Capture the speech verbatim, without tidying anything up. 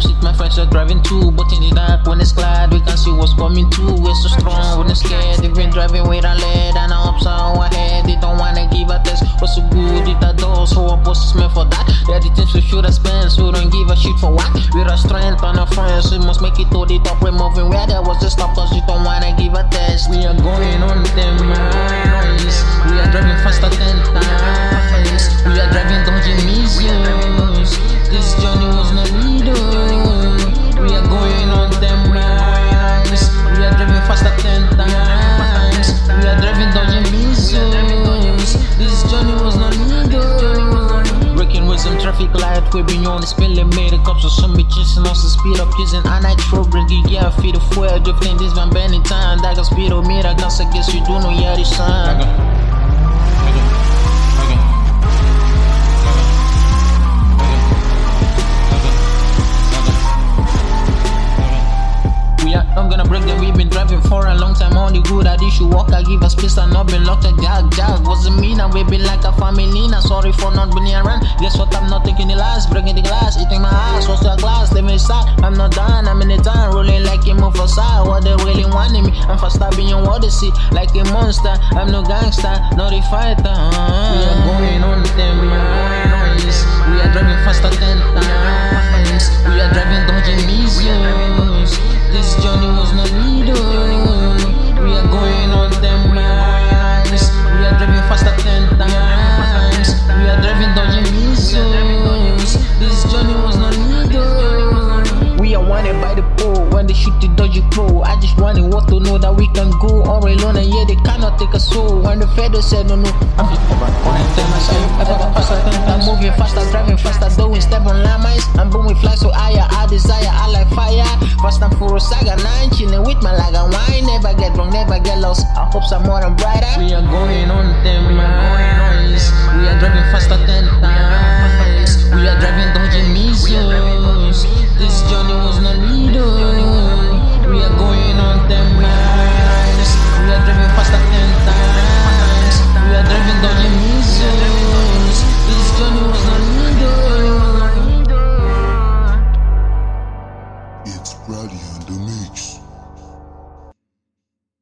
two. Shit, my friends are driving too. But in the dark, when it's glad, we can see what's coming too. We're so strong, when it's scared. They've been driving with a lead and I'm upside our head. They don't wanna give a test. What's so good with a door? So our boss is meant for that. Yeah, the things we should have spent, so don't give a shit for what. We're a strength and our friends, we must make it to the top. We're moving where there was the stop, cause you don't wanna give a test. We are going on them minds. We are driving faster than times. We are driving dodging millions. This journey was no needle. We are going on them lines. We are driving faster than times. We are driving dodging millions. This journey was no needle. Breaking with some traffic light, we're beyond the spilling. Made a cup, so some be chasing us to speed up. Using a nitro breaking gear, feed the fuel. Drifting this van burning time. That can speed up me, that I guess you don't know yeah this sign. I'm gonna break them, we've been driving for a long time. All the good at issue walk, I give a space and not been locked a jag jag. Wasn't me now, we been like a family now. Sorry for not being around. Guess what, I'm not taking the last, breaking the glass, eating my ass, what's the glass, leaving it side. I'm not done, I'm in the town, rolling like a move aside. What they really wanting me, I'm faster beyond what they see. Like a monster, I'm no gangster, not a fighter. We are going on them minds. We are driving faster than times. We are driving dodging millions. This journey was no needle. We are going on them lines. We are driving faster than times. We are driving dodging missiles. This journey was no needle. We are wanted by the pole when they shoot the dodgy pro. I just wanted what to know that we can go all alone and yeah they cannot take us soul. When the federal said no no, I'm moving faster, driving faster, doing step on landmines. I'm booming fly so higher, I desire, I like fire. Fast and furious, I got nine, chilling with my lager wine. Never get wrong, never get lost. I hope some more and brighter. We are going on them lines. We are driving faster than times. We are driving dodging missiles. This journey was no needle. We are going on them lines. We are driving faster than times. We are driving dodging missiles. This journey was no needle. It's Brady on the mix.